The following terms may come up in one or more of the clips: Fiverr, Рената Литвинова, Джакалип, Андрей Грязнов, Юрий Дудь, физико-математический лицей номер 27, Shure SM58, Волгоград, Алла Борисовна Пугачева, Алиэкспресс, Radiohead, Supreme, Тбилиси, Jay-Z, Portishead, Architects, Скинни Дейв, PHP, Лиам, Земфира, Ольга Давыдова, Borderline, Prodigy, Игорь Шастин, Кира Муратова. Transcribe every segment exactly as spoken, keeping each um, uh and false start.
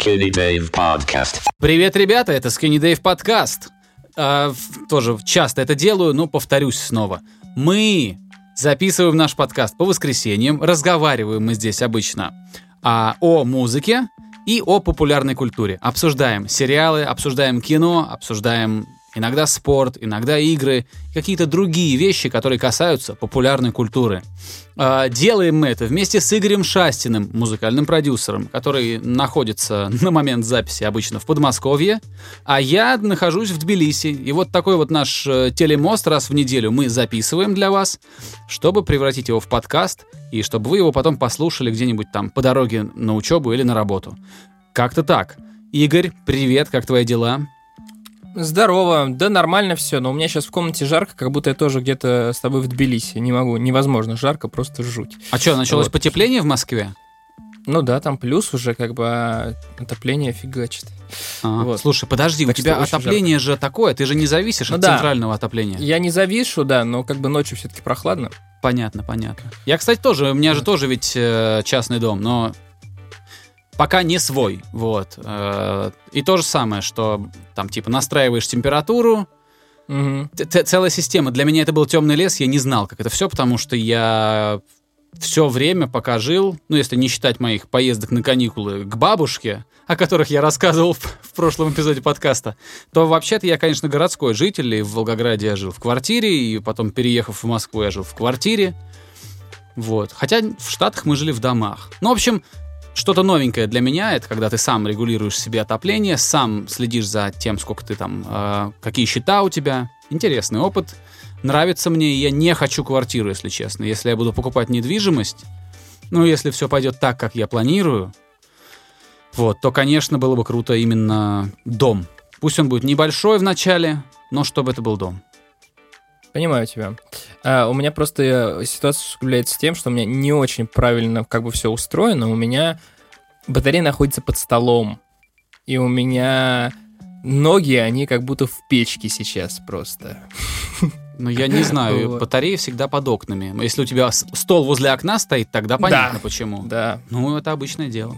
Скинни Дейв подкаст. Привет, ребята, это Скинни Дейв подкаст. А, тоже часто это делаю, но повторюсь снова. Мы записываем наш подкаст по воскресеньям, разговариваем мы здесь обычно а, о музыке и о популярной культуре. Обсуждаем сериалы, обсуждаем кино, обсуждаем иногда спорт, иногда игры, какие-то другие вещи, которые касаются популярной культуры. Делаем мы это вместе с Игорем Шастиным, музыкальным продюсером, который находится на момент записи обычно в Подмосковье, а я нахожусь в Тбилиси. И вот такой вот наш телемост раз в неделю мы записываем для вас, чтобы превратить его в подкаст, и чтобы вы его потом послушали где-нибудь там по дороге на учебу или на работу. Как-то так. Игорь, привет, как твои дела? Здорово, да нормально все, но у меня сейчас в комнате жарко, как будто я тоже где-то с тобой в Тбилиси, не могу, невозможно, жарко, просто жуть. А что, началось вот. Потепление в Москве? Ну да, там плюс уже, как бы, отопление фигачит. А, вот. Слушай, подожди, так у тебя отопление жарко. Же такое, ты же не зависишь ну от да, центрального отопления. Я не завишу, да, но как бы ночью все-таки прохладно. Понятно, понятно. Я, кстати, тоже, у меня же тоже ведь э, частный дом, но... Пока не свой, вот. И то же самое, что там, типа, настраиваешь температуру. Mm-hmm. Целая система. Для меня это был темный лес, я не знал, как это все, потому что я все время, пока жил, ну, если не считать моих поездок на каникулы к бабушке, о которых я рассказывал в прошлом эпизоде подкаста, то вообще-то я, конечно, городской житель, и в Волгограде я жил в квартире, и потом, переехав в Москву, я жил в квартире. Вот. Хотя в Штатах мы жили в домах. Ну, в общем... Что-то новенькое для меня — это когда ты сам регулируешь себе отопление, сам следишь за тем, сколько ты там, э, какие счета у тебя. Интересный опыт. Нравится мне, и я не хочу квартиру, если честно. Если я буду покупать недвижимость, ну, если все пойдет так, как я планирую, вот, то, конечно, было бы круто именно дом. Пусть он будет небольшой в начале, но чтобы это был дом. Понимаю тебя. А, у меня просто ситуация усугубляется тем, что у меня не очень правильно как бы все устроено. У меня батарея находится под столом, и у меня ноги, они как будто в печке сейчас просто. Ну, я не знаю, батарея всегда под окнами. Если у тебя стол возле окна стоит, тогда понятно, да, почему. Да. Ну, это обычное дело.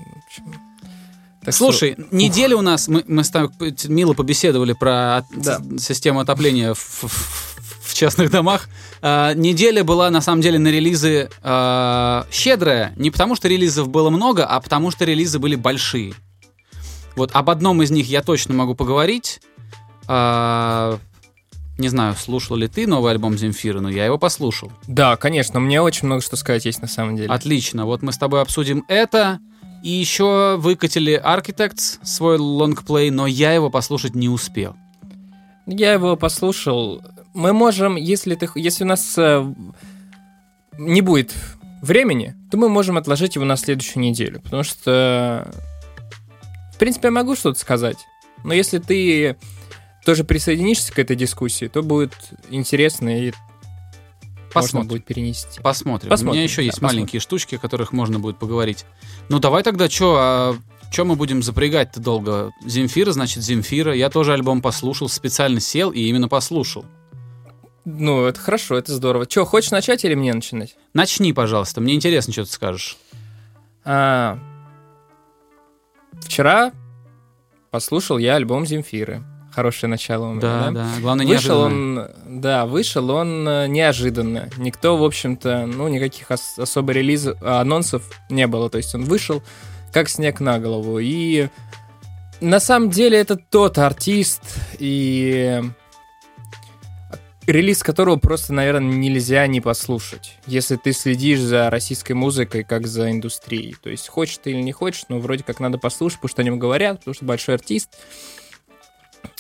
Так Слушай, что... неделя у нас... Мы, мы с тобой мило побеседовали про да. систему отопления в... в частных домах. Э, неделя была, на самом деле, на релизы э, щедрая. Не потому, что релизов было много, а потому, что релизы были большие. Вот об одном из них я точно могу поговорить. Э, не знаю, слушал ли ты новый альбом Земфиры, но я его послушал. Да, конечно, мне очень много что сказать есть на самом деле. Отлично, вот мы с тобой обсудим это. И еще выкатили Architects, свой лонгплей, но я его послушать не успел. Я его послушал... Мы можем, если, ты, если у нас э, не будет времени, то мы можем отложить его на следующую неделю. Потому что, в принципе, я могу что-то сказать. Но если ты тоже присоединишься к этой дискуссии, то будет интересно и посмотрим. Можно будет перенести. Посмотрим. посмотрим. У меня еще да, есть посмотрим. маленькие штучки, о которых можно будет поговорить. Ну, давай тогда, что а, мы будем запрягать-то долго? Земфира, значит, Земфира. Я тоже альбом послушал, специально сел и именно послушал. Ну, это хорошо, это здорово. Че, хочешь начать или мне начинать? Начни, пожалуйста, мне интересно, что ты скажешь. А, вчера послушал я альбом Земфиры. Хорошее начало у меня. Да, да, да. Главное, вышел неожиданно. Он, да, вышел он неожиданно. Никто, в общем-то, ну, никаких ос- особо релизов, анонсов не было. То есть он вышел как снег на голову. И на самом деле это тот артист и... релиз которого просто, наверное, нельзя не послушать, если ты следишь за российской музыкой, как за индустрией. То есть, хочешь ты или не хочешь, но вроде как надо послушать, потому что о нем говорят, потому что большой артист.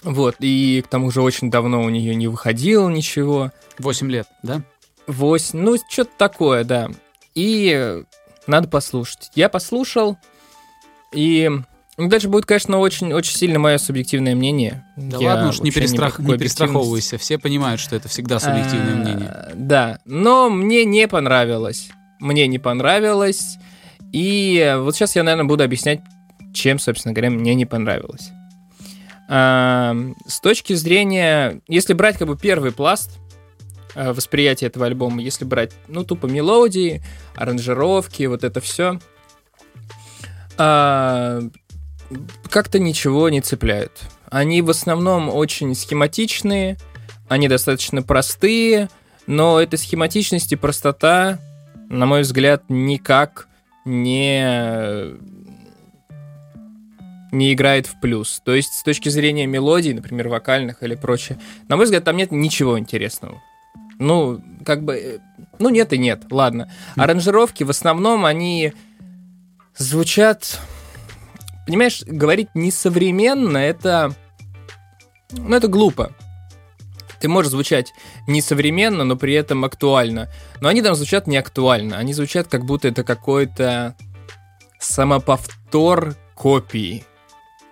Вот, и к тому же очень давно у нее не выходило ничего. Восемь лет, да? Восемь, ну, что-то такое, да. И надо послушать. Я послушал, и... Ну, дальше будет, конечно, очень-очень сильно мое субъективное мнение. Да я ладно уж, не, перестрах... не перестраховывайся. Все понимают, что это всегда субъективное мнение. Да, но мне не понравилось. Мне не понравилось. И вот сейчас я, наверное, буду объяснять, чем, собственно говоря, мне не понравилось. А, с точки зрения... Если брать как бы первый пласт восприятия этого альбома, если брать, ну, тупо мелодии, аранжировки, вот это все... А, как-то ничего не цепляют. Они в основном очень схематичные, они достаточно простые, но эта схематичность и простота, на мой взгляд, никак не, не играет в плюс. То есть с точки зрения мелодий, например, вокальных или прочее, на мой взгляд, там нет ничего интересного. Ну, как бы... Ну, нет и нет, ладно. Аранжировки в основном, они звучат... Понимаешь, говорить несовременно, это... Ну, это глупо. Ты можешь звучать несовременно, но при этом актуально. Но они там звучат не актуально. Они звучат, как будто это какой-то самоповтор копии.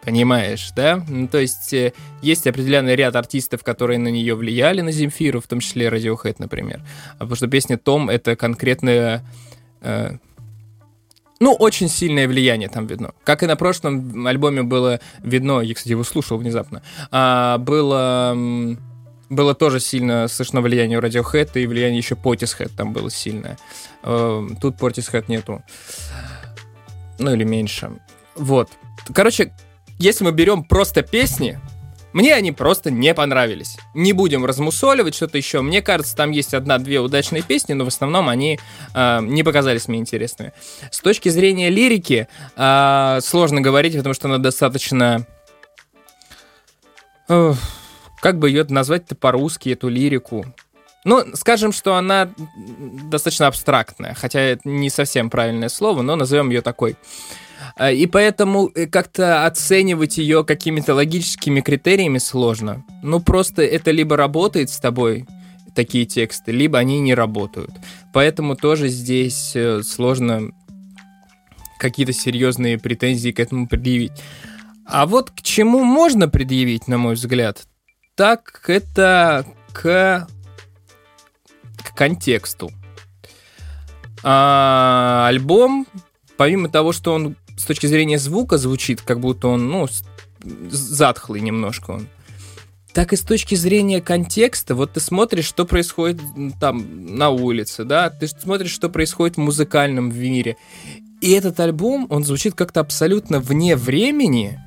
Понимаешь, да? Ну, то есть есть определенный ряд артистов, которые на нее влияли, на Земфиру, в том числе Radiohead, например. Потому что песня «Том» — это конкретная... Э, ну, очень сильное влияние там видно. Как и на прошлом альбоме было видно... Я, кстати, его слушал внезапно. А, было... Было тоже сильно слышно влияние у Radiohead, и влияние еще Portishead там было сильное. Тут Portishead нету. Ну или меньше. Вот. Короче, если мы берем просто песни, мне они просто не понравились. Не будем размусоливать что-то еще. Мне кажется, там есть одна-две удачные песни, но в основном они э, не показались мне интересными. С точки зрения лирики э, сложно говорить, потому что она достаточно... Ох. Как бы ее назвать-то по-русски, эту лирику? Ну, скажем, что она достаточно абстрактная, хотя это не совсем правильное слово, но назовем ее такой. И поэтому как-то оценивать ее какими-то логическими критериями сложно. Ну, просто это либо работает с тобой, такие тексты, либо они не работают. Поэтому тоже здесь сложно какие-то серьезные претензии к этому предъявить. А вот к чему можно предъявить, на мой взгляд... Так, это к, к контексту. А, альбом, помимо того, что он с точки зрения звука звучит, как будто он, ну, затхлый немножко он, так и с точки зрения контекста, вот ты смотришь, что происходит там на улице, да, ты смотришь, что происходит в музыкальном мире. И этот альбом, он звучит как-то абсолютно вне времени.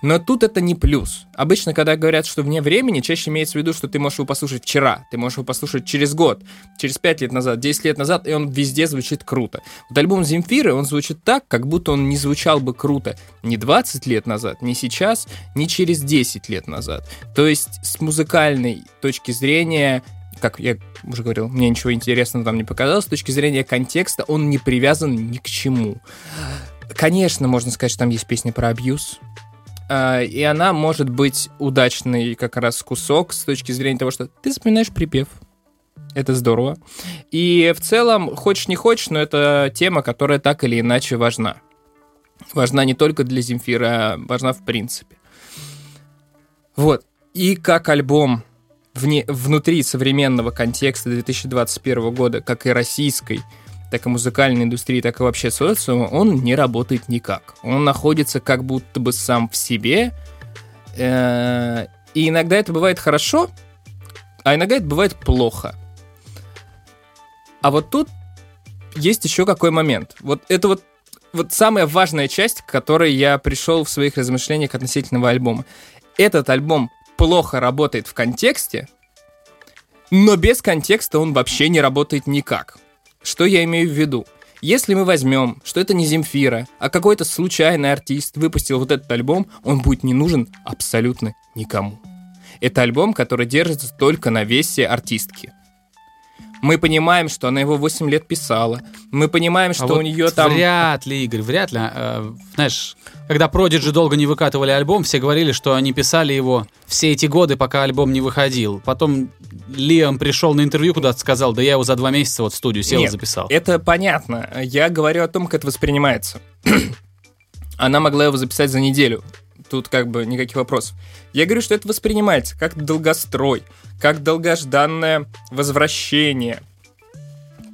Но тут это не плюс. Обычно, когда говорят, что вне времени, чаще имеется в виду, что ты можешь его послушать вчера, ты можешь его послушать через год, через пять лет назад, десять лет назад, и он везде звучит круто. Вот альбом Земфиры, он звучит так, как будто он не звучал бы круто ни двадцать лет назад, ни сейчас, ни через десять лет назад. То есть с музыкальной точки зрения, как я уже говорил, мне ничего интересного там не показалось, с точки зрения контекста он не привязан ни к чему. Конечно, можно сказать, что там есть песня про абьюз, и она может быть удачный как раз кусок с точки зрения того, что ты вспоминаешь припев. Это здорово. И в целом, хочешь не хочешь, но это тема, которая так или иначе важна. Важна не только для Земфиры, а важна в принципе. Вот. И как альбом вне, внутри современного контекста две тысячи двадцать первого года, как и российской, так и музыкальной индустрии, так и вообще социума, он не работает никак. Он находится как будто бы сам в себе. И иногда это бывает хорошо, а иногда это бывает плохо. А вот тут есть еще какой момент. Вот это вот, вот самая важная часть, к которой я пришел в своих размышлениях относительного альбома. Этот альбом плохо работает в контексте, но без контекста он вообще не работает никак. Что я имею в виду? Если мы возьмем, что это не Земфира, а какой-то случайный артист выпустил вот этот альбом, он будет не нужен абсолютно никому. Это альбом, который держится только на весе артистки. Мы понимаем, что она его восемь лет писала. Мы понимаем, что а вот у нее там... Вряд ли, Игорь, вряд ли. Э, знаешь, когда Prodigy долго не выкатывали альбом, все говорили, что они писали его все эти годы, пока альбом не выходил. Потом Лиам пришел на интервью куда-то, сказал, да я его за два месяца вот в студию сел и записал. Это понятно. Я говорю о том, как это воспринимается. Она могла его записать за неделю. Тут как бы никаких вопросов. Я говорю, что это воспринимается как долгострой, как долгожданное возвращение,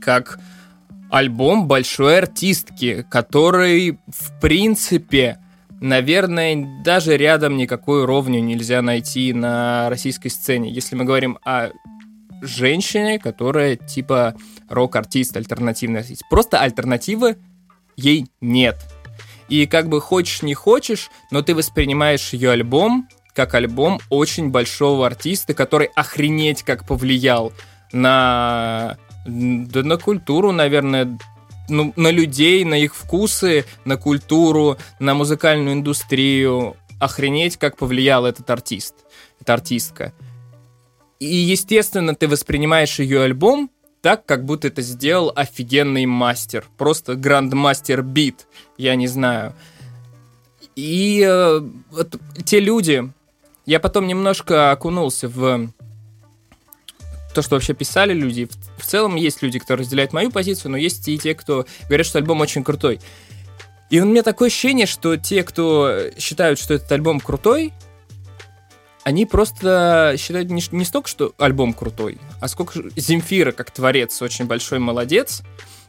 как альбом большой артистки, который, в принципе, наверное, даже рядом никакую ровню нельзя найти на российской сцене. Если мы говорим о женщине, которая типа рок-артист, альтернативный артист. Просто альтернативы ей нет. И как бы хочешь, не хочешь, но ты воспринимаешь ее альбом как альбом очень большого артиста, который охренеть как повлиял на, да, на культуру, наверное, ну, на людей, на их вкусы, на культуру, на музыкальную индустрию. Охренеть, как повлиял этот артист, эта артистка. И, естественно, ты воспринимаешь ее альбом так, как будто это сделал офигенный мастер. Просто грандмастер бит, я не знаю. И э, вот, те люди... Я потом немножко окунулся в то, что вообще писали люди. В, в целом есть люди, кто разделяет мою позицию, но есть и те, кто говорят, что альбом очень крутой. И у меня такое ощущение, что те, кто считают, что этот альбом крутой, они просто считают не, не столько, что альбом крутой, а сколько Земфира как творец очень большой молодец,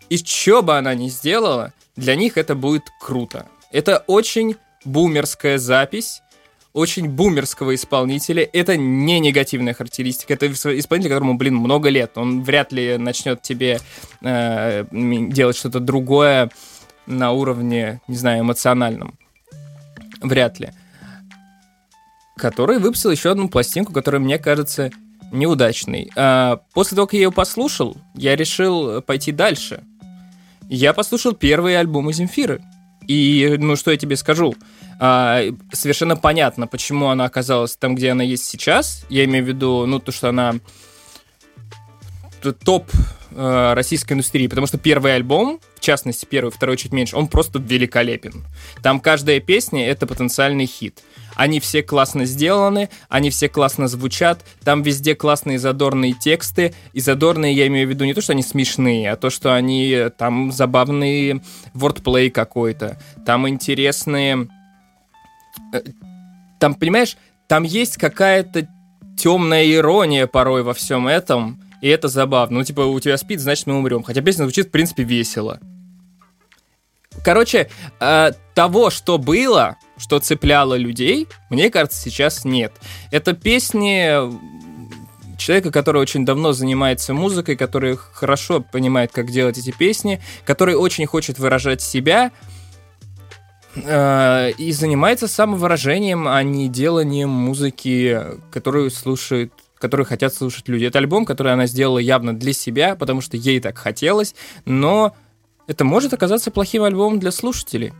и что бы она ни сделала, для них это будет круто. Это очень бумерская запись, очень бумерского исполнителя. Это не негативная характеристика. Это исполнитель, которому, блин, много лет. Он вряд ли начнет тебе э, делать что-то другое на уровне, не знаю, эмоциональном. Вряд ли. Который выпустил еще одну пластинку, которая, мне кажется, неудачной. А после того, как я ее послушал, я решил пойти дальше. Я послушал первые альбомы Земфиры. И, ну, что я тебе скажу? А, совершенно понятно, почему она оказалась там, где она есть сейчас. Я имею в виду, ну, то, что она топ э, российской индустрии. Потому что первый альбом, в частности, первый, второй чуть меньше, он просто великолепен. Там каждая песня — это потенциальный хит. Они все классно сделаны, они все классно звучат, там везде классные задорные тексты. И задорные я имею в виду не то, что они смешные, а то, что они там забавные, вордплей какой-то, там интересные... Там, понимаешь, там есть какая-то темная ирония порой во всем этом, и это забавно. Ну, типа, у тебя спит, значит, мы умрем. Хотя песня звучит, в принципе, весело. Короче, того, что было, что цепляло людей, мне кажется, сейчас нет. Это песни человека, который очень давно занимается музыкой, который хорошо понимает, как делать эти песни, который очень хочет выражать себя э, и занимается самовыражением, а не деланием музыки, которую слушают, которую хотят слушать люди. Это альбом, который она сделала явно для себя, потому что ей так хотелось, но это может оказаться плохим альбомом для слушателей.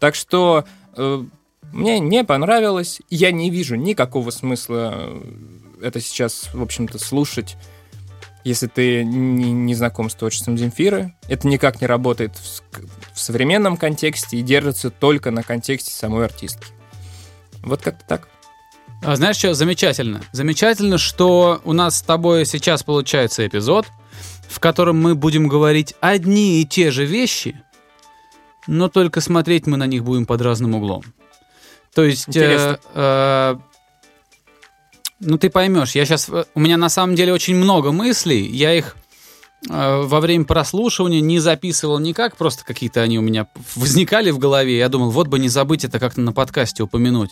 Так что э, мне не понравилось. Я не вижу никакого смысла это сейчас, в общем-то, слушать, если ты не, не знаком с творчеством Земфиры. Это никак не работает в, в современном контексте и держится только на контексте самой артистки. Вот как-то так. А знаешь, что замечательно? Замечательно, что у нас с тобой сейчас получается эпизод, в котором мы будем говорить одни и те же вещи, но только смотреть мы на них будем под разным углом. То есть, э, э, ну ты поймешь, я сейчас, у меня на самом деле очень много мыслей, я их э, во время прослушивания не записывал никак, просто какие-то они у меня возникали в голове, я думал, вот бы не забыть это как-то на подкасте упомянуть.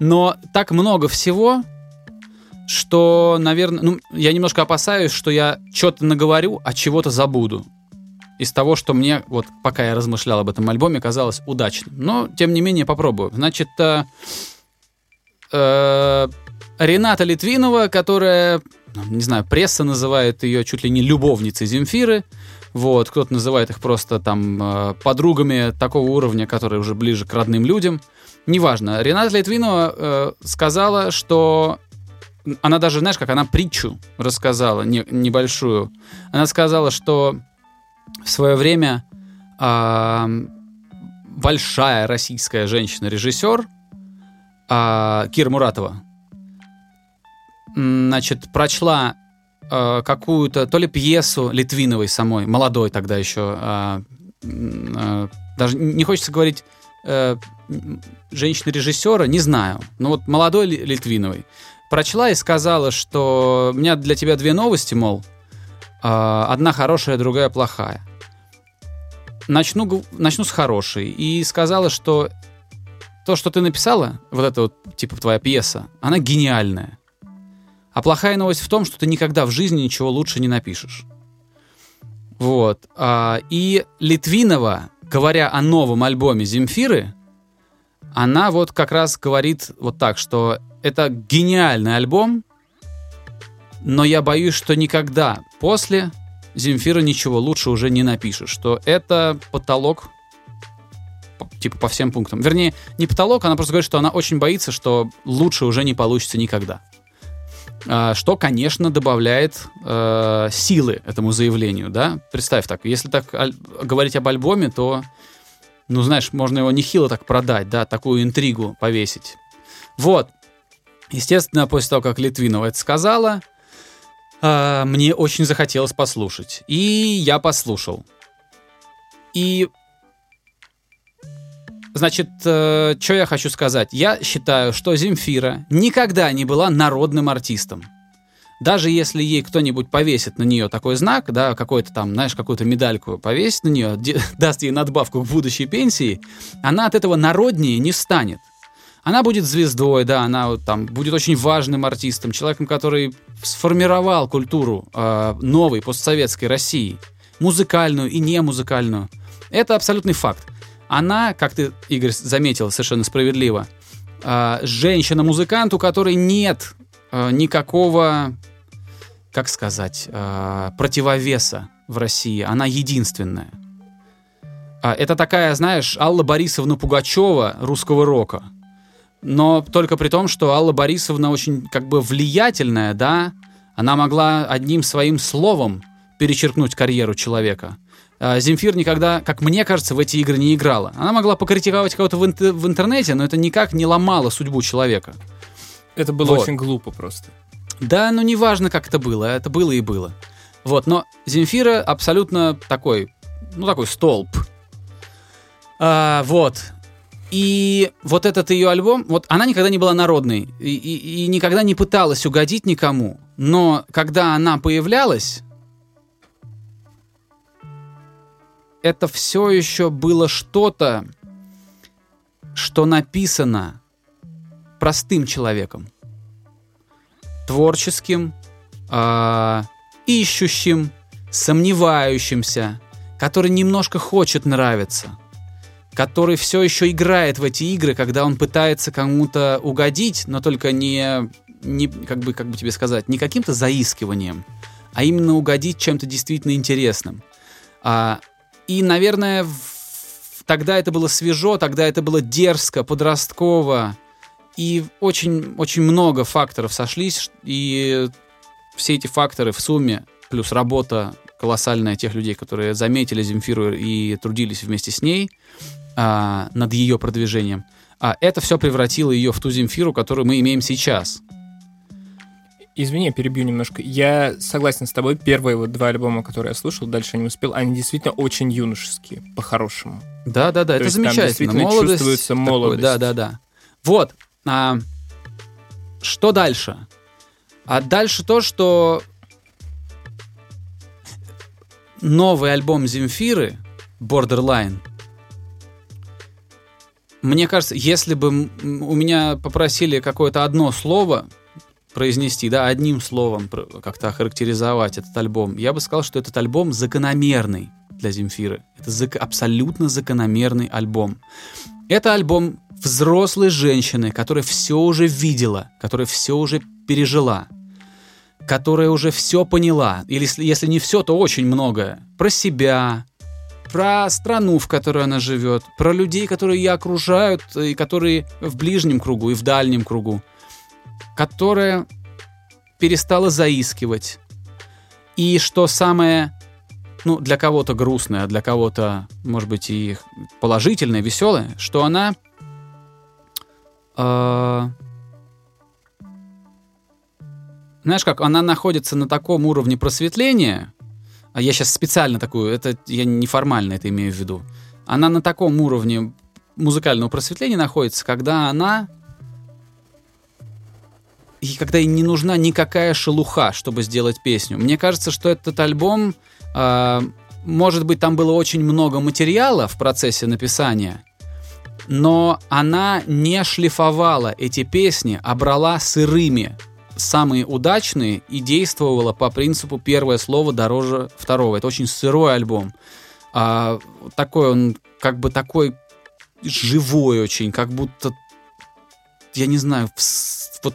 Но так много всего, что, наверное, ну, я немножко опасаюсь, что я что-то наговорю, а чего-то забуду. Из того, что мне, вот пока я размышлял об этом альбоме, казалось удачным. Но, тем не менее, попробую. Значит, э, э, Рената Литвинова, которая, не знаю, пресса называет ее чуть ли не любовницей Земфиры. Вот, кто-то называет их просто там э, подругами такого уровня, которые уже ближе к родным людям. Неважно. Рената Литвинова э, сказала, что... Она даже, знаешь, как она притчу рассказала, не, небольшую. Она сказала, что... В свое время э, большая российская женщина-режиссер э, Кира Муратова, значит, прочла э, какую-то, то ли пьесу Литвиновой самой, молодой тогда еще, э, э, даже не хочется говорить э, женщины-режиссера, не знаю, но вот молодой Литвиновой, прочла и сказала, что у меня для тебя две новости, мол, одна хорошая, другая плохая. Начну, начну с хорошей. И сказала, что то, что ты написала, вот эта вот, типа, твоя пьеса, она гениальная. А плохая новость в том, что ты никогда в жизни ничего лучше не напишешь. Вот. И Литвинова говоря о новом альбоме Земфиры, она вот как раз говорит вот так, что это гениальный альбом, но я боюсь, что никогда после Земфира ничего лучше уже не напишет, что это потолок, типа по всем пунктам. Вернее, не потолок, она просто говорит, что она очень боится, что лучше уже не получится никогда. Что, конечно, добавляет э, силы этому заявлению, да? Представь так, если так аль- говорить об альбоме, то, ну, знаешь, можно его нехило так продать, да, такую интригу повесить. Вот. Естественно, после того, как Литвинова это сказала, э, мне очень захотелось послушать. И я послушал. И... Значит, э, что я хочу сказать? Я считаю, что Земфира никогда не была народным артистом. Даже если ей кто-нибудь повесит на нее такой знак, да, какой-то там, знаешь, какую-то медальку повесит на нее, де- даст ей надбавку к будущей пенсии, она от этого народнее не станет. Она будет звездой, да, она там будет очень важным артистом, человеком, который сформировал культуру э, новой постсоветской России, музыкальную и немузыкальную. Это абсолютный факт. Она, как ты, Игорь, заметил совершенно справедливо, женщина-музыкант, у которой нет никакого, как сказать, противовеса в России. Она единственная. Это такая, знаешь, Алла Борисовна Пугачева русского рока. Но только при том, что Алла Борисовна очень как бы влиятельная, да? Она могла одним своим словом перечеркнуть карьеру человека. Земфир никогда, как мне кажется, в эти игры не играла. Она могла покритиковать кого-то в, интер- в интернете, но это никак не ломало судьбу человека. Это было вот. Очень глупо просто. Да, ну неважно, как это было. Это было и было. Вот, но Земфира абсолютно такой, ну такой столб. А, вот. И вот этот ее альбом, вот она никогда не была народной и, и, и никогда не пыталась угодить никому. Но когда она появлялась... это все еще было что-то, что написано простым человеком, творческим, э, ищущим, сомневающимся, который немножко хочет нравиться, который все еще играет в эти игры, когда он пытается кому-то угодить, но только не, не как бы, как бы тебе сказать, не каким-то заискиванием, а именно угодить чем-то действительно интересным. А, И, наверное, тогда это было свежо, тогда это было дерзко, подростково. И очень-очень много факторов сошлись. И все эти факторы в сумме, плюс работа колоссальная тех людей, которые заметили Земфиру и трудились вместе с ней а, над ее продвижением, а это все превратило ее в ту Земфиру, которую мы имеем сейчас. Извини, я перебью немножко. Я согласен с тобой. Первые вот два альбома, которые я слушал, дальше не успел, они действительно очень юношеские, по-хорошему. Да-да-да, это есть, замечательно. Там действительно молодость, чувствуется молодость. Такой, да-да-да. Вот. А, что дальше? А дальше то, что новый альбом Земфиры, Borderline, мне кажется, если бы у меня попросили какое-то одно слово... произнести, да, одним словом как-то охарактеризовать этот альбом, я бы сказал, что этот альбом закономерный для Земфиры. Это зак- абсолютно закономерный альбом. Это альбом взрослой женщины, которая все уже видела, которая все уже пережила, которая уже все поняла, или если не все, то очень многое. Про себя, про страну, в которой она живет, про людей, которые ее окружают, и которые в ближнем кругу и в дальнем кругу, которая перестала заискивать. И что самое, ну, для кого-то грустное, для кого-то, может быть, и положительное, веселое, что она э, знаешь как, она находится на таком уровне просветления, а я сейчас специально такую, это я неформально это имею в виду, она на таком уровне музыкального просветления находится, когда она и когда ей не нужна никакая шелуха, чтобы сделать песню. Мне кажется, что этот альбом... Э, может быть, там было очень много материала в процессе написания, но она не шлифовала эти песни, а брала сырыми самые удачные и действовала по принципу «первое слово дороже второго». Это очень сырой альбом. а, такой он, как бы такой живой очень, как будто, я не знаю, вот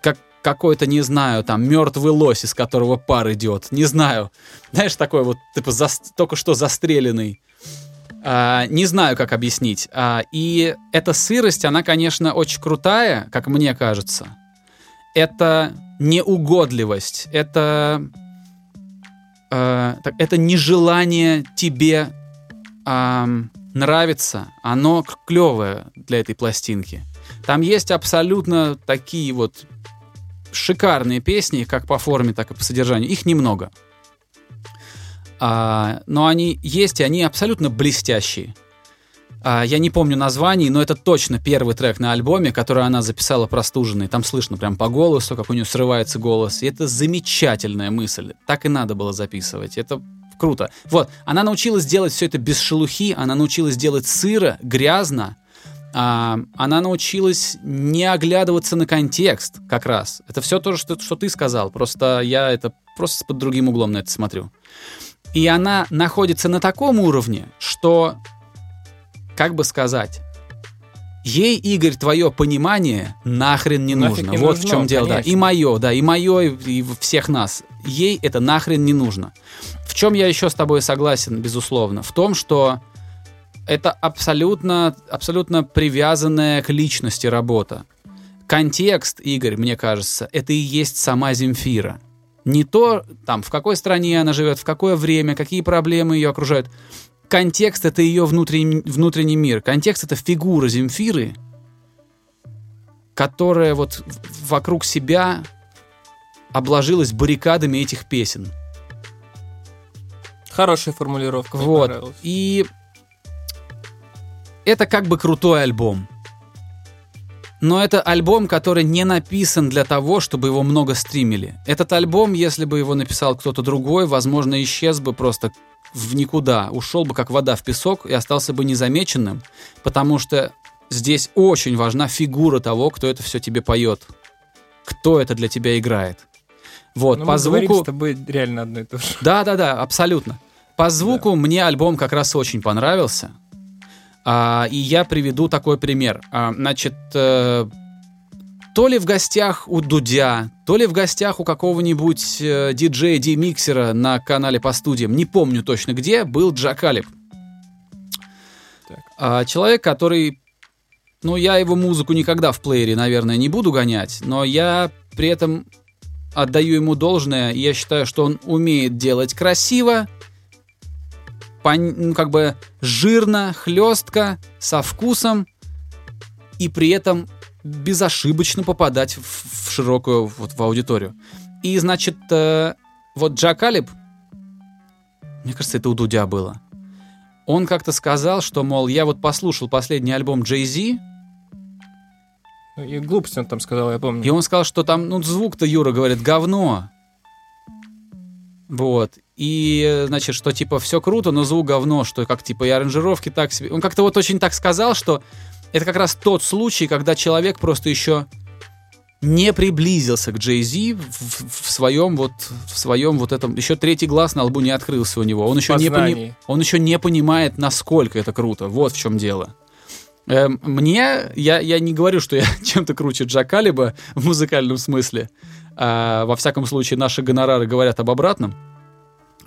как какой-то, не знаю, там, мертвый лось, из которого пар идет, не знаю. Знаешь, такой вот, типа, за, только что застреленный. А, не знаю, как объяснить. А, и эта сырость, она, конечно, очень крутая, как мне кажется. Это неугодливость, это, э, это нежелание тебе э, нравиться, оно клевое для этой пластинки. Там есть абсолютно такие вот шикарные песни, как по форме, так и по содержанию. Их немного. А, но они есть, и они абсолютно блестящие. А, я не помню названий, но это точно первый трек на альбоме, который она записала простуженный. Там слышно прям по голосу, как у нее срывается голос. И это замечательная мысль. Так и надо было записывать. Это круто. Вот. Она научилась делать все это без шелухи. Она научилась делать сыро, грязно. А, она научилась не оглядываться на контекст как раз. Это все то, что, что ты сказал. Просто я это просто под другим углом на это смотрю. И она находится на таком уровне, что... Как бы сказать, ей, Игорь, твое понимание нахрен не нафиг нужно. Не вот нужно, в чем дело, конечно. Да. И мое, да, и мое, и всех нас. Ей это нахрен не нужно. В чем я еще с тобой согласен, безусловно? В том, что это абсолютно, абсолютно привязанная к личности работа. Контекст, Игорь, мне кажется, это и есть сама Земфира. Не то, там, в какой стране она живет, в какое время, какие проблемы ее окружают. Контекст — это ее внутренний, внутренний мир. Контекст — это фигура Земфиры, которая вот вокруг себя обложилась баррикадами этих песен. Хорошая формулировка. Вот. И это как бы крутой альбом. Но это альбом, который не написан для того, чтобы его много стримили. Этот альбом, если бы его написал кто-то другой, возможно, исчез бы просто... в никуда, ушел бы как вода в песок и остался бы незамеченным, потому что здесь очень важна фигура того, кто это все тебе поет, кто это для тебя играет. Вот, но по мы звуку... говорим с тобой реально одно и то же. Да-да-да, абсолютно. По звуку да. Мне альбом как раз очень понравился, а, и я приведу такой пример. А, значит, э, то ли в гостях у Дудя, то ли в гостях у какого-нибудь э, диджея, ди-миксера на канале по студиям, не помню точно где, был Джакалип. А, человек, который... Ну, я его музыку никогда в плеере, наверное, не буду гонять, но я при этом отдаю ему должное. Я считаю, что он умеет делать красиво, по, ну, как бы жирно, хлестко, со вкусом, и при этом... безошибочно попадать в, в широкую вот, в аудиторию. И, значит, э, вот Джакалип, мне кажется, это у Дудя было, он как-то сказал, что, мол, я вот послушал последний альбом Jay-Z. И глупость он там сказал, я помню. И он сказал, что там, ну, звук-то, Юра, говорит, говно. Вот. И, значит, что, типа, все круто, но звук говно, что, как, типа, и аранжировки так себе. Он как-то вот очень так сказал, что это как раз тот случай, когда человек просто еще не приблизился к Jay-Z в, в своем вот, в своем вот этом... Еще третий глаз на лбу не открылся у него. Он еще, не, пони... он еще не понимает, насколько это круто. Вот в чем дело. Э, мне... Я, я не говорю, что я чем-то круче Джакалиба в музыкальном смысле. Э, во всяком случае, наши гонорары говорят об обратном.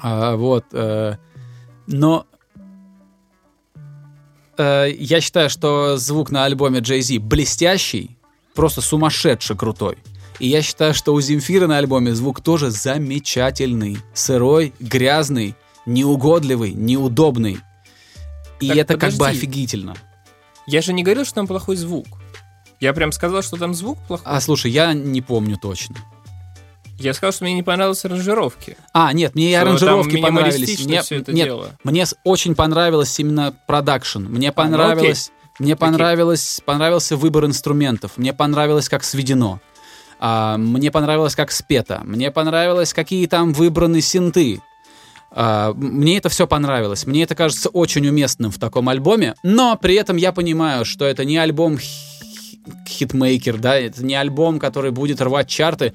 Э, вот. Э, но... Я считаю, что звук на альбоме Jay-Z блестящий, просто сумасшедше крутой. И я считаю, что у Земфиры на альбоме звук тоже замечательный. Сырой, грязный, неугодливый, неудобный. И так, это подожди. Как бы офигительно. Я же не говорил, что там плохой звук. Я прям сказал, что там звук плохой. А слушай, я не помню точно. Я сказал, что мне не понравились аранжировки. А, нет, мне и аранжировки понравились. Мне, все это нет, дело. Мне очень понравилось именно продакшн. Мне понравилось, а, ну, мне понравилось, понравился выбор инструментов. Мне понравилось, как сведено. А, мне понравилось, как спето. Мне понравилось, какие там выбраны синты. А, мне это все понравилось. Мне это кажется очень уместным в таком альбоме. Но при этом я понимаю, что это не альбом хитмейкер, да, это не альбом, который будет рвать чарты.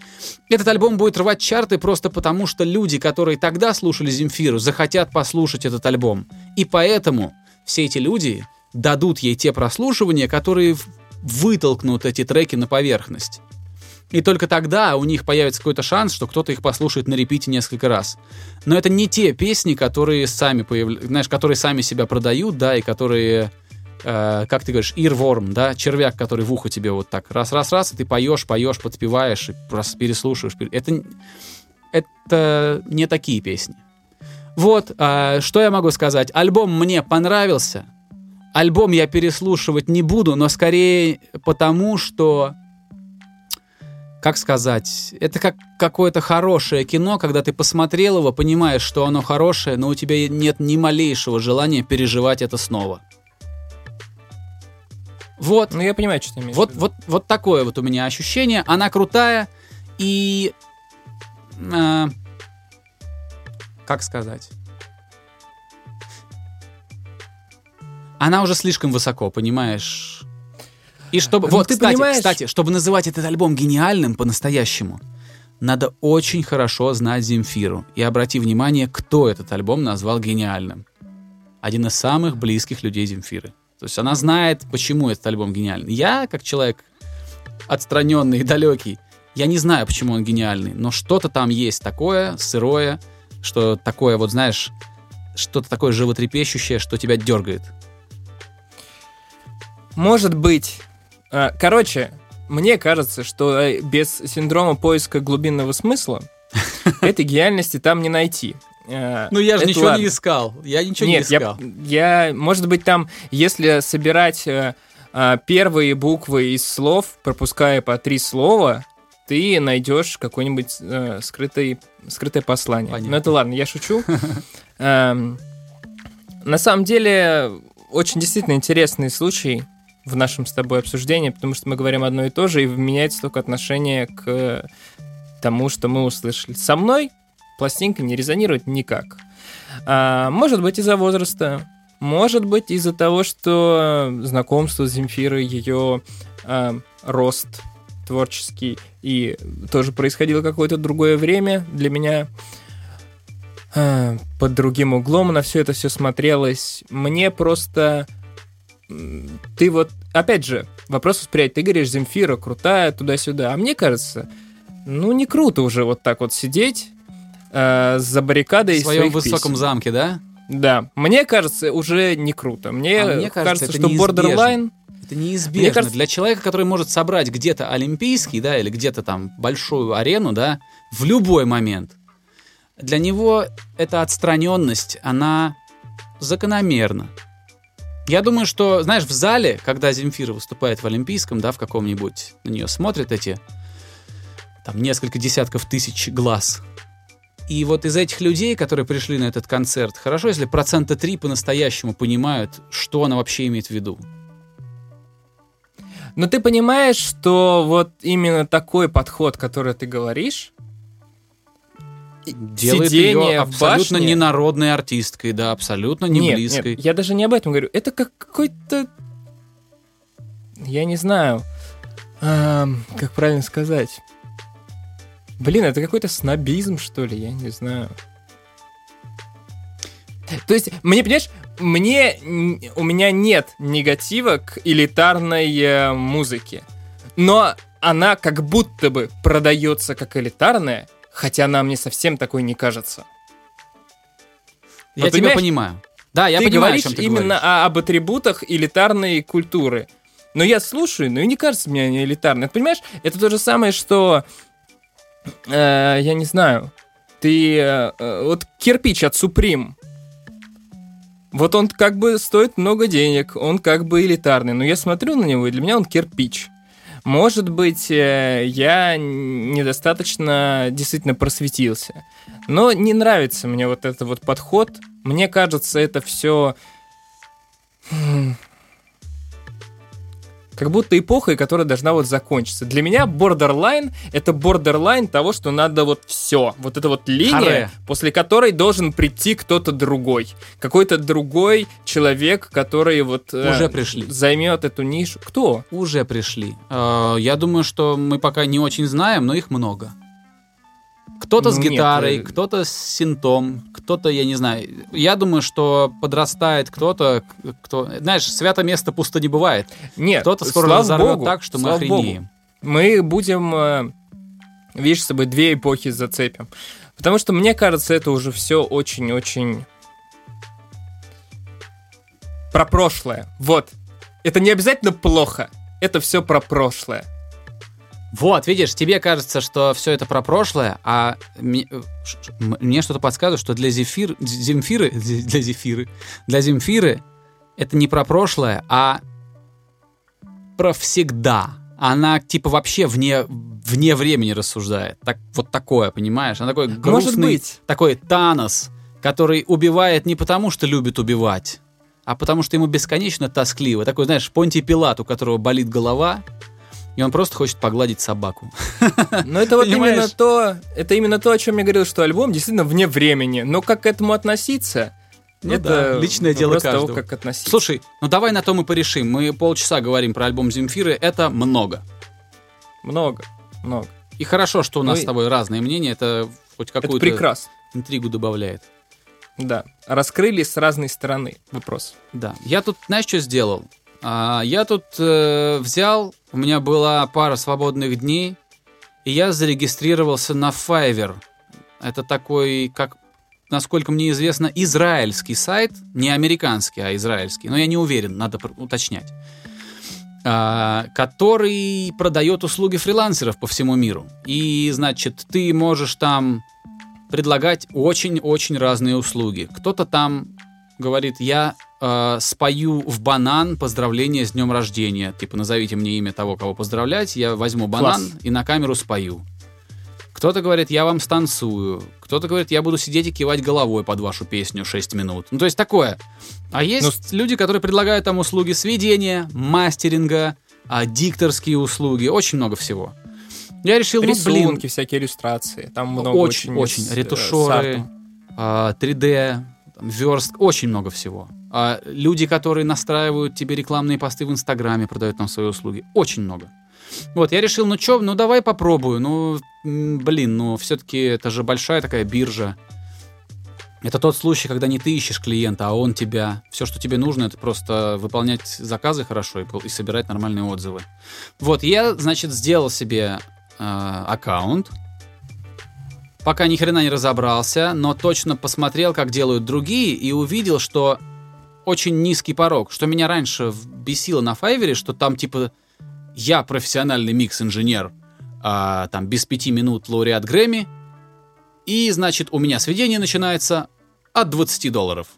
Этот альбом будет рвать чарты просто потому, что люди, которые тогда слушали Земфиру, захотят послушать этот альбом. И поэтому все эти люди дадут ей те прослушивания, которые вытолкнут эти треки на поверхность. И только тогда у них появится какой-то шанс, что кто-то их послушает на репите несколько раз. Но это не те песни, которые сами, появля... знаешь, которые сами себя продают, да, и которые, э, как ты говоришь, earworm, да, червяк, который в ухо тебе вот так раз-раз-раз, и ты поешь, поешь, подпеваешь, и просто переслушиваешь. Это, это не такие песни. Вот, э, что я могу сказать. Альбом мне понравился. Альбом я переслушивать не буду, но скорее потому, что... Как сказать? Это как какое-то хорошее кино, когда ты посмотрел его, понимаешь, что оно хорошее, но у тебя нет ни малейшего желания переживать это снова. Вот. Ну, я понимаю, что ты имеешь в виду. Вот, вот, вот такое вот у меня ощущение. Она крутая и... Э, как сказать? Она уже слишком высоко, понимаешь? И чтобы, ну, вот, кстати, кстати, чтобы называть этот альбом гениальным по-настоящему, надо очень хорошо знать Земфиру. И обрати внимание, кто этот альбом назвал гениальным. Один из самых близких людей Земфиры. То есть она знает, почему этот альбом гениальный. Я, как человек отстраненный и далекий, я не знаю, почему он гениальный, но что-то там есть такое, сырое, что такое, вот знаешь, что-то такое животрепещущее, что тебя дергает. Может быть... Короче, мне кажется, что без синдрома поиска глубинного смысла этой гениальности там не найти. Ну, я же ничего не искал. Я ничего не искал. Я, может быть, там, если собирать первые буквы из слов, пропуская по три слова, ты найдешь какое-нибудь скрытое послание. Ну, это ладно, я шучу. На самом деле, очень действительно интересный случай в нашем с тобой обсуждении, потому что мы говорим одно и то же, и меняется только отношение к тому, что мы услышали. Со мной пластинка не резонирует никак. А, может быть, из-за возраста, может быть, из-за того, что знакомство с Земфирой, ее а, рост творческий, и тоже происходило какое-то другое время для меня. А, под другим углом на все это все смотрелось. Мне просто... Ты вот, опять же, вопрос восприятия. Ты говоришь, Земфира крутая, туда-сюда. А мне кажется, ну не круто уже вот так вот сидеть э, за баррикадой в своем высоком песен. Замке, да? Да. Мне кажется, уже не круто. Мне, а мне кажется, кажется что неизбежно. Borderline... Это неизбежно. Мне кажется... Для человека, который может собрать где-то олимпийский, да, или где-то там большую арену, да, в любой момент, для него эта отстраненность, она закономерна. Я думаю, что, знаешь, в зале, когда Земфира выступает в Олимпийском, да, в каком-нибудь, на нее смотрят эти, там, несколько десятков тысяч глаз. И вот из этих людей, которые пришли на этот концерт, хорошо, если процента три по-настоящему понимают, что она вообще имеет в виду. Но ты понимаешь, что вот именно такой подход, который ты говоришь... Делает сидение ее абсолютно ненародной артисткой, да, абсолютно не нет, близкой. Нет, я даже не об этом говорю. Это как какой-то... Я не знаю, э, как правильно сказать. Блин, это какой-то снобизм, что ли, я не знаю. То есть, мне, понимаешь, мне, у меня нет негатива к элитарной музыке. Но она как будто бы продается как элитарная, хотя она мне совсем такой не кажется. Я вот, тебя понимаю. Да, я ты понимаю, говоришь, о чем ты именно говоришь. О, об атрибутах элитарной культуры. Но я слушаю, но и не кажется мне они элитарные. Ты понимаешь, это то же самое, что... Э, я не знаю. Ты... Э, вот кирпич от Supreme. Вот он как бы стоит много денег. Он как бы элитарный. Но я смотрю на него, и для меня он кирпич. Может быть, я недостаточно действительно просветился. Но не нравится мне вот этот вот подход. Мне кажется, это все... как будто эпохой, которая должна вот закончиться. Для меня Borderline — это Borderline того, что надо вот все. Вот эта вот линия, Харе. после которой должен прийти кто-то другой. Какой-то другой человек, который вот Уже э, пришли. займет эту нишу. Кто? Уже пришли. Э, я думаю, что мы пока не очень знаем, но их много. Кто-то с Нет, гитарой, э... кто-то с синтом, кто-то, я не знаю. Я думаю, что подрастает кто-то, кто... Знаешь, свято место пусто не бывает. Нет, кто-то скоро разорвет Богу, так, что мы охренеем. Богу. Мы будем, видишь, с собой две эпохи зацепим. Потому что, мне кажется, это уже все очень-очень про прошлое. Вот. Это не обязательно плохо. Это все про прошлое. Вот, видишь, тебе кажется, что все это про прошлое, а мне, мне что-то подсказывает, что для Земфиры, Земфиры, для Земфиры, для Земфиры это не про прошлое, а про всегда. Она типа вообще вне, вне времени рассуждает. Так, вот такое, понимаешь? Она такой грустный, такой Танос, который убивает не потому, что любит убивать, а потому, что ему бесконечно тоскливо. Такой, знаешь, Понтий Пилат, у которого болит голова... И он просто хочет погладить собаку. Но это вот именно то, это именно то, о чем я говорил, что альбом действительно вне времени. Но как к этому относиться? Ну это да, личное дело каждого. Того, как относиться. Слушай, ну давай на то мы порешим. Мы полчаса говорим про альбом Земфиры. Это много. Много, много. И хорошо, что у нас ну, с тобой разные мнения. Это хоть какую-то это интригу добавляет. Да, раскрыли с разной стороны вопрос. Да, я тут, знаешь, что сделал? А, я тут э, взял, у меня была пара свободных дней, и я зарегистрировался на Fiverr. Это такой, как, насколько мне известно, израильский сайт, не американский, а израильский, но я не уверен, надо уточнять, а, который продает услуги фрилансеров по всему миру. И, значит, ты можешь там предлагать очень-очень разные услуги. Кто-то там говорит, я... Э, спою в банан поздравление с днем рождения. Типа, назовите мне имя того, кого поздравлять, я возьму банан Класс. и на камеру спою. Кто-то говорит, я вам станцую. Кто-то говорит, я буду сидеть и кивать головой под вашу песню шесть минут. Ну, то есть такое. А есть ну, люди, которые предлагают там услуги сведения, мастеринга, а, дикторские услуги, очень много всего. Я решил, рисунки, ну, блин. всякие иллюстрации. Там много очень, очень. Есть, ретушеры, э, три дэ, там, верстка, очень много всего. А люди, которые настраивают тебе рекламные посты в Инстаграме, продают нам свои услуги. Очень много. Вот, я решил, ну чё, ну давай попробую. Ну, блин, ну все-таки это же большая такая биржа. Это тот случай, когда не ты ищешь клиента, а он тебя. Все, что тебе нужно, это просто выполнять заказы хорошо и, и собирать нормальные отзывы. Вот, я, значит, сделал себе э, аккаунт. Пока ни хрена не разобрался, но точно посмотрел, как делают другие, и увидел, что очень низкий порог. Что меня раньше бесило на Fiverr, что там типа я профессиональный микс-инженер, а, там без пяти минут лауреат Грэмми, и, значит, у меня сведение начинается от двадцати долларов.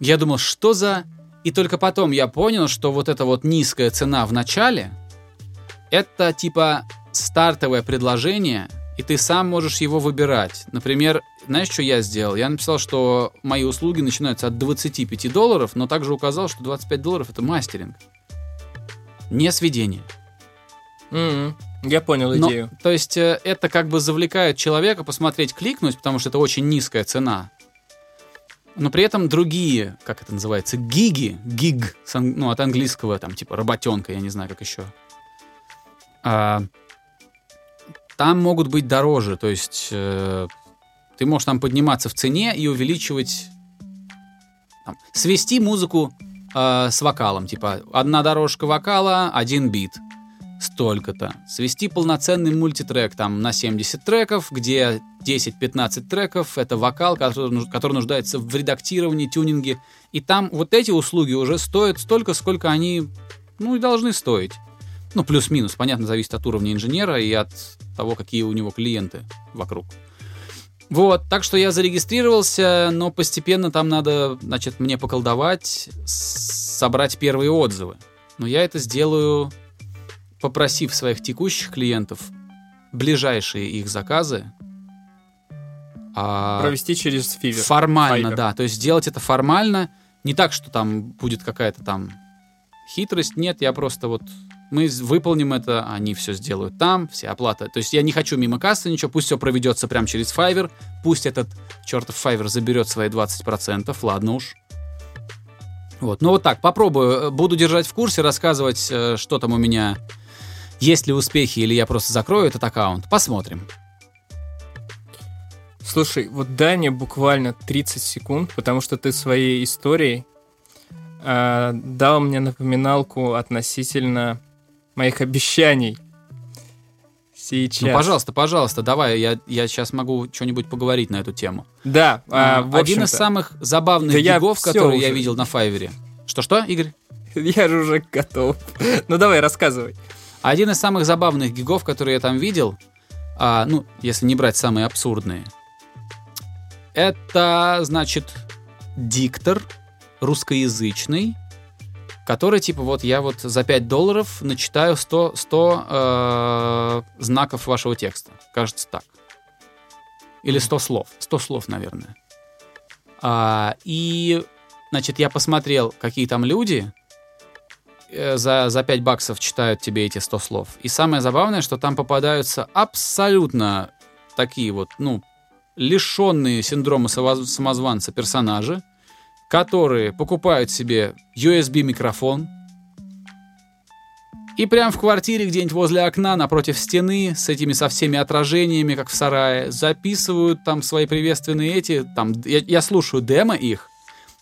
Я думал, что за... И только потом я понял, что вот эта вот низкая цена в начале, это типа стартовое предложение, и ты сам можешь его выбирать. Например, знаешь, что я сделал? Я написал, что мои услуги начинаются от двадцати пяти долларов, но также указал, что двадцать пять долларов — это мастеринг. Не сведение. Mm-hmm. Я понял идею. Но, то есть это как бы завлекает человека посмотреть, кликнуть, потому что это очень низкая цена. Но при этом другие, как это называется, гиги, гиг, ну, от английского, там, типа, работенка, я не знаю, как еще. А, там могут быть дороже, то есть... Ты можешь там подниматься в цене и увеличивать... Там, свести музыку э, с вокалом. Типа, одна дорожка вокала, один бит. Столько-то. Свести полноценный мультитрек там, на семьдесят треков, где десять-пятнадцать треков. Это вокал, который, который нуждается в редактировании, тюнинге. И там вот эти услуги уже стоят столько, сколько они, ну, и должны стоить. Ну, плюс-минус. Понятно, зависит от уровня инженера и от того, какие у него клиенты вокруг. Вот, так что я зарегистрировался, но постепенно там надо, значит, мне поколдовать, собрать первые отзывы. Но я это сделаю, попросив своих текущих клиентов, ближайшие их заказы... Провести через Fiverr. Формально, Fiverr. Да, то есть сделать это формально, не так, что там будет какая-то там Хитрость нет, я просто вот... Мы выполним это, они все сделают там, вся оплата. То есть я не хочу мимо кассы ничего, пусть все проведется прямо через Fiverr, пусть этот чертов Fiverr заберет свои двадцать процентов, ладно уж. Вот, ну вот так, попробую, буду держать в курсе, рассказывать, что там у меня, есть ли успехи, или я просто закрою этот аккаунт, посмотрим. Слушай, вот дай мне буквально тридцать секунд, потому что ты своей историей э, дал мне напоминалку относительно моих обещаний. Сейчас. Ну, пожалуйста, пожалуйста, давай, я, я сейчас могу что-нибудь поговорить на эту тему. Да, а, в Один из самых забавных да гигов, которые уже... я видел на Fiverr. Что-что, Игорь? Я же уже готов. Ну, давай, рассказывай. Один из самых забавных гигов, которые я там видел, а, ну, если не брать самые абсурдные, это, значит, диктор русскоязычный, который, типа, вот я вот за пять долларов начитаю сто, сто э, знаков вашего текста. Кажется, так. Или сто слов. сто слов, наверное. А, и, значит, я посмотрел, какие там люди за, за пять баксов читают тебе эти сто слов. И самое забавное, что там попадаются абсолютно такие вот, ну, лишенные синдрома самозванца персонажи, которые покупают себе ю эс би-микрофон и прям в квартире где-нибудь возле окна, напротив стены, с этими со всеми отражениями, как в сарае, записывают там свои приветственные эти... Там, я, я слушаю демо их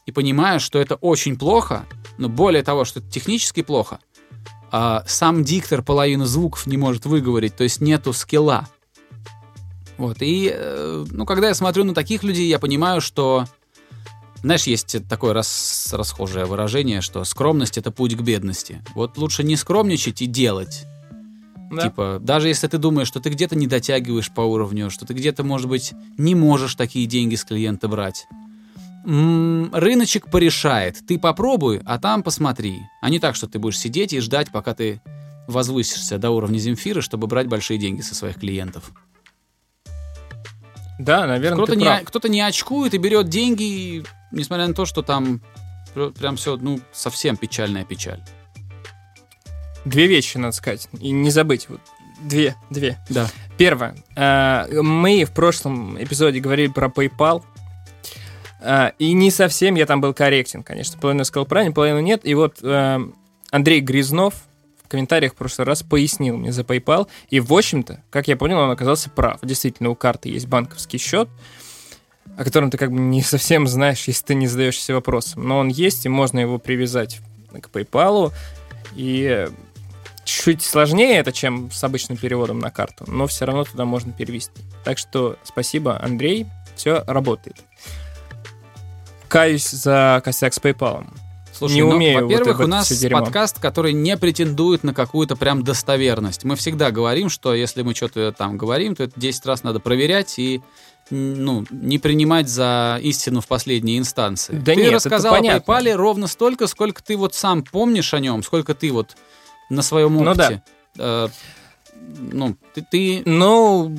и понимаю, что это очень плохо, но более того, что это технически плохо, а сам диктор половину звуков не может выговорить, то есть нету скилла. Вот, и ну, когда я смотрю на таких людей, я понимаю, что... Знаешь, есть такое рас... расхожее выражение, что скромность — это путь к бедности. Вот лучше не скромничать и делать. Да. Типа, даже если ты думаешь, что ты где-то не дотягиваешь по уровню, что ты где-то, может быть, не можешь такие деньги с клиента брать. М-м, рыночек порешает. Ты попробуй, а там посмотри. А не так, что ты будешь сидеть и ждать, пока ты возвысишься до уровня Земфиры, чтобы брать большие деньги со своих клиентов. Да, наверное, кто-то ты прав. Не, кто-то не очкует и берет деньги, и, несмотря на то, что там прям все, ну, совсем печальная печаль. Две вещи, надо сказать, и не забыть. Вот. Две, две. Да. Первое. Мы в прошлом эпизоде говорили про PayPal, и не совсем я там был корректен, конечно. Половину сказал правильно, половину нет. И вот Андрей Грязнов в комментариях в прошлый раз пояснил мне за PayPal, и, в общем-то, как я понял, он оказался прав. Действительно, у карты есть банковский счет, о котором ты как бы не совсем знаешь, если ты не задаешься вопросом. Но он есть, и можно его привязать к PayPal, и чуть сложнее это, чем с обычным переводом на карту, но все равно туда можно перевести. Так что спасибо, Андрей, все работает. Каюсь за косяк с PayPal. Слушай, не умею, ну, во-первых, вот у нас подкаст, который не претендует на какую-то прям достоверность. Мы всегда говорим, что если мы что-то там говорим, то это десять раз надо проверять и, ну, не принимать за истину в последней инстанции. Да ты нет, рассказал о PayPal ровно столько, сколько ты вот сам помнишь о нем, сколько ты вот на своем опыте. Ну, да. э, ну ты, ты... Ну,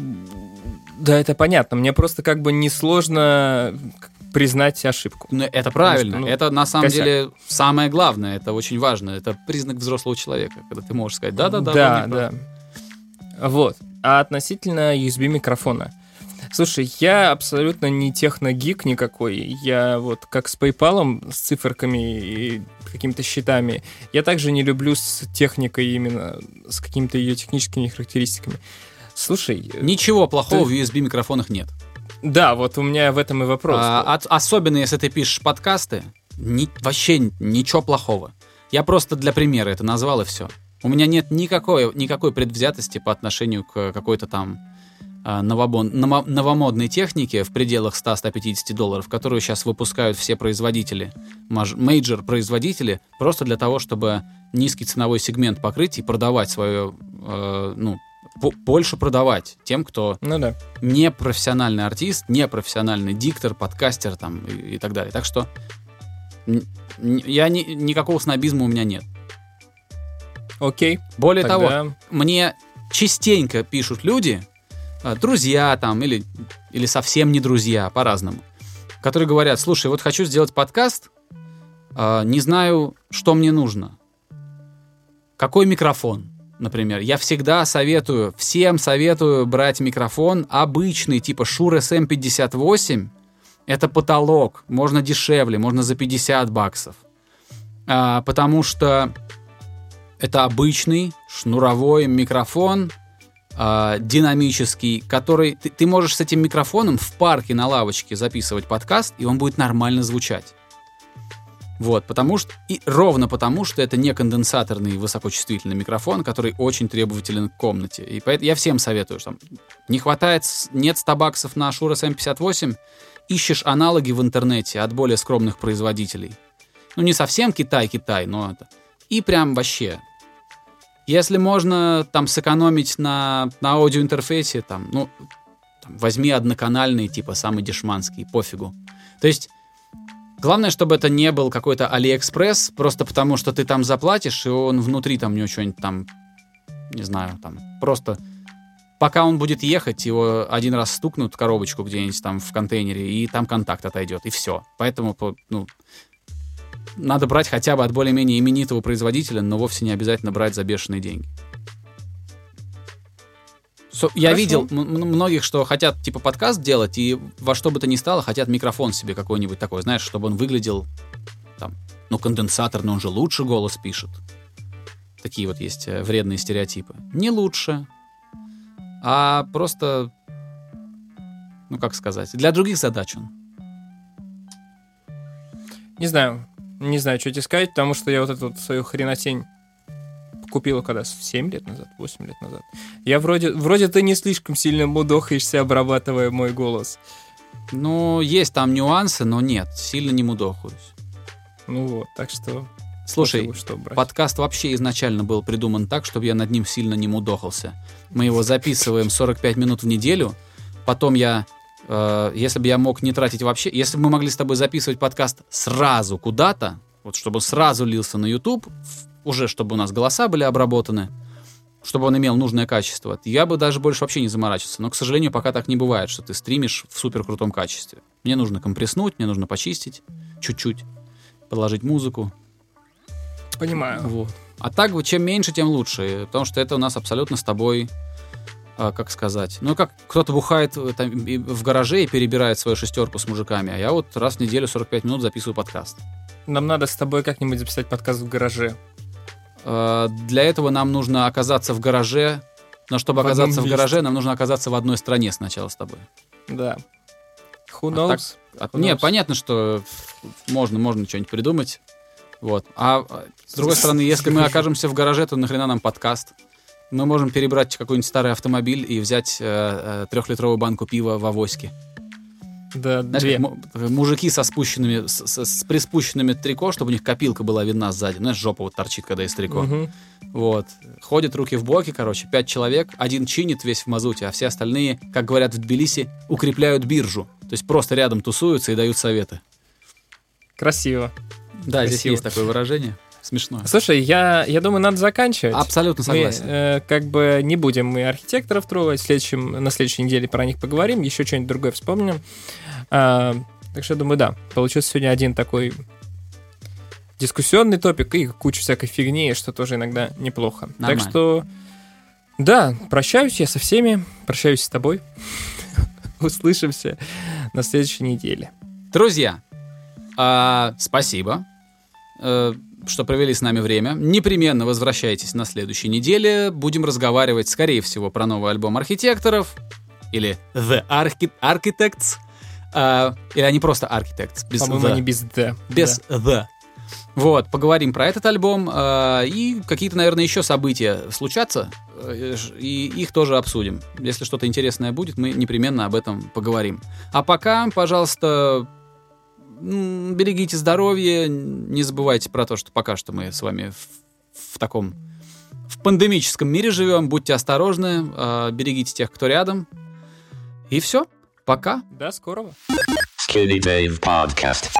да, это понятно. Мне просто как бы несложно... признать ошибку. Но это правильно. Потому что, ну, это на самом косяк. Деле самое главное. Это очень важно. Это признак взрослого человека, когда ты можешь сказать да-да-да. Да, да. Вот. А относительно ю эс би-микрофона. Слушай, я абсолютно не техногик никакой. Я вот как с PayPal, с циферками и какими-то счетами. Я также не люблю с техникой именно, с какими-то ее техническими характеристиками. Слушай... Ничего плохого ты... в ю эс би-микрофонах нет. Да, вот у меня в этом и вопрос. А, от, особенно, если ты пишешь подкасты, ни, вообще ничего плохого. Я просто для примера это назвал, и все. У меня нет никакой, никакой предвзятости по отношению к какой-то там э, новобон, ново, новомодной технике в пределах сто - сто пятьдесят долларов, которую сейчас выпускают все производители, мейджор-производители, просто для того, чтобы низкий ценовой сегмент покрыть и продавать свое... Э, ну, больше продавать тем, кто ну, да. не профессиональный артист, не профессиональный диктор, подкастер там, и, и так далее. Так что я не, никакого снобизма у меня нет. Окей. Более Тогда... того, мне частенько пишут люди, друзья там или, или совсем не друзья, по-разному, которые говорят, слушай, вот хочу сделать подкаст, не знаю, что мне нужно. Какой микрофон? Например, я всегда советую, всем советую брать микрофон обычный, типа Shure эс эм пятьдесят восемь. Это потолок, можно дешевле, можно за пятьдесят баксов. А, потому что это обычный шнуровой микрофон, а, динамический, который... Ты, ты можешь с этим микрофоном в парке на лавочке записывать подкаст, и он будет нормально звучать. Вот, потому что, и ровно потому, что это не конденсаторный высокочувствительный микрофон, который очень требователен к комнате. И поэтому я всем советую, что там не хватает, нет сто баксов на Shure эс эм пятьдесят восемь, ищешь аналоги в интернете от более скромных производителей. Ну, не совсем Китай-Китай, но это... И прям вообще. Если можно там сэкономить на, на аудиоинтерфейсе, там, ну, там, возьми одноканальный, типа, самый дешманский, пофигу. То есть... Главное, чтобы это не был какой-то Алиэкспресс, просто потому что ты там заплатишь, и он внутри там у него что-нибудь там, не знаю, там просто... Пока он будет ехать, его один раз стукнут в коробочку где-нибудь там в контейнере, и там контакт отойдет, и все. Поэтому, ну, надо брать хотя бы от более-менее именитого производителя, но вовсе не обязательно брать за бешеные деньги. So, я видел м- многих, что хотят типа подкаст делать, и во что бы то ни стало хотят микрофон себе какой-нибудь такой, знаешь, чтобы он выглядел там, ну, конденсатор, но он же лучше голос пишет. Такие вот есть вредные стереотипы. Не лучше, а просто, ну, как сказать, для других задач он. Не знаю, не знаю, что тебе сказать, потому что я вот эту вот свою хренотень купила когда? семь лет назад? восемь лет назад? Я вроде... Вроде ты не слишком сильно мудохаешься, обрабатывая мой голос. Ну, есть там нюансы, но нет, сильно не мудохаюсь. Ну вот, так что... Слушай, что подкаст вообще изначально был придуман так, чтобы я над ним сильно не мудохался. Мы его записываем сорок пять минут в неделю, потом я... Э, если бы я мог не тратить вообще... Если бы мы могли с тобой записывать подкаст сразу куда-то, вот чтобы сразу лился на YouTube... уже чтобы у нас голоса были обработаны, чтобы он имел нужное качество, я бы даже больше вообще не заморачивался. Но, к сожалению, пока так не бывает, что ты стримишь в суперкрутом качестве. Мне нужно компресснуть, мне нужно почистить чуть-чуть, подложить музыку. Понимаю. Вот. А так, чем меньше, тем лучше, потому что это у нас абсолютно с тобой, как сказать, ну, как кто-то бухает там, в гараже и перебирает свою шестерку с мужиками, а я вот раз в неделю сорок пять минут записываю подкаст. Нам надо с тобой как-нибудь записать подкаст в гараже. Для этого нам нужно оказаться в гараже. Но чтобы в оказаться в гараже, месте. Нам нужно оказаться в одной стране сначала с тобой. Да. Who knows? А так, Who от, knows? Не, понятно, что можно, можно что-нибудь придумать. Вот. А с другой стороны, если мы окажемся в гараже, то нахрена нам подкаст? Мы можем перебрать какой-нибудь старый автомобиль и взять э, э, трехлитровую банку пива в авоське. Да, знаешь, две. М- мужики со спущенными, с, с, с приспущенными трико, чтобы у них копилка была видна сзади. Знаешь, жопа вот торчит, когда из трико. Угу. Вот. Ходят руки в боки, короче, пять человек. Один чинит весь в мазуте, а все остальные, как говорят в Тбилиси, укрепляют биржу. То есть просто рядом тусуются и дают советы. Красиво. Да, Красиво. Здесь есть такое выражение. Смешно. Слушай, я, я думаю, надо заканчивать. Абсолютно согласен. Мы, э, как бы не будем мы архитекторов трогать. В следующем, на следующей неделе про них поговорим, еще что-нибудь другое вспомним. А, так что, я думаю, да, получился сегодня один такой дискуссионный топик и куча всякой фигни, что тоже иногда неплохо. Нормально. Так что, да, прощаюсь я со всеми, прощаюсь с тобой. Услышимся на следующей неделе. Друзья, спасибо. Что провели с нами время. Непременно возвращайтесь на следующей неделе. Будем разговаривать, скорее всего, про новый альбом Архитекторов. Или The Archi- Architects. А, или они просто Architects. Без По-моему, the. Они без The. Без да. The. Вот, поговорим про этот альбом. А, и какие-то, наверное, еще события случатся. И их тоже обсудим. Если что-то интересное будет, мы непременно об этом поговорим. А пока, пожалуйста... Берегите здоровье, не забывайте про то, что пока что мы с вами в, в таком в пандемическом мире живем. Будьте осторожны, э, берегите тех, кто рядом. И все, пока. До скорого. Скинни Дейв подкаст.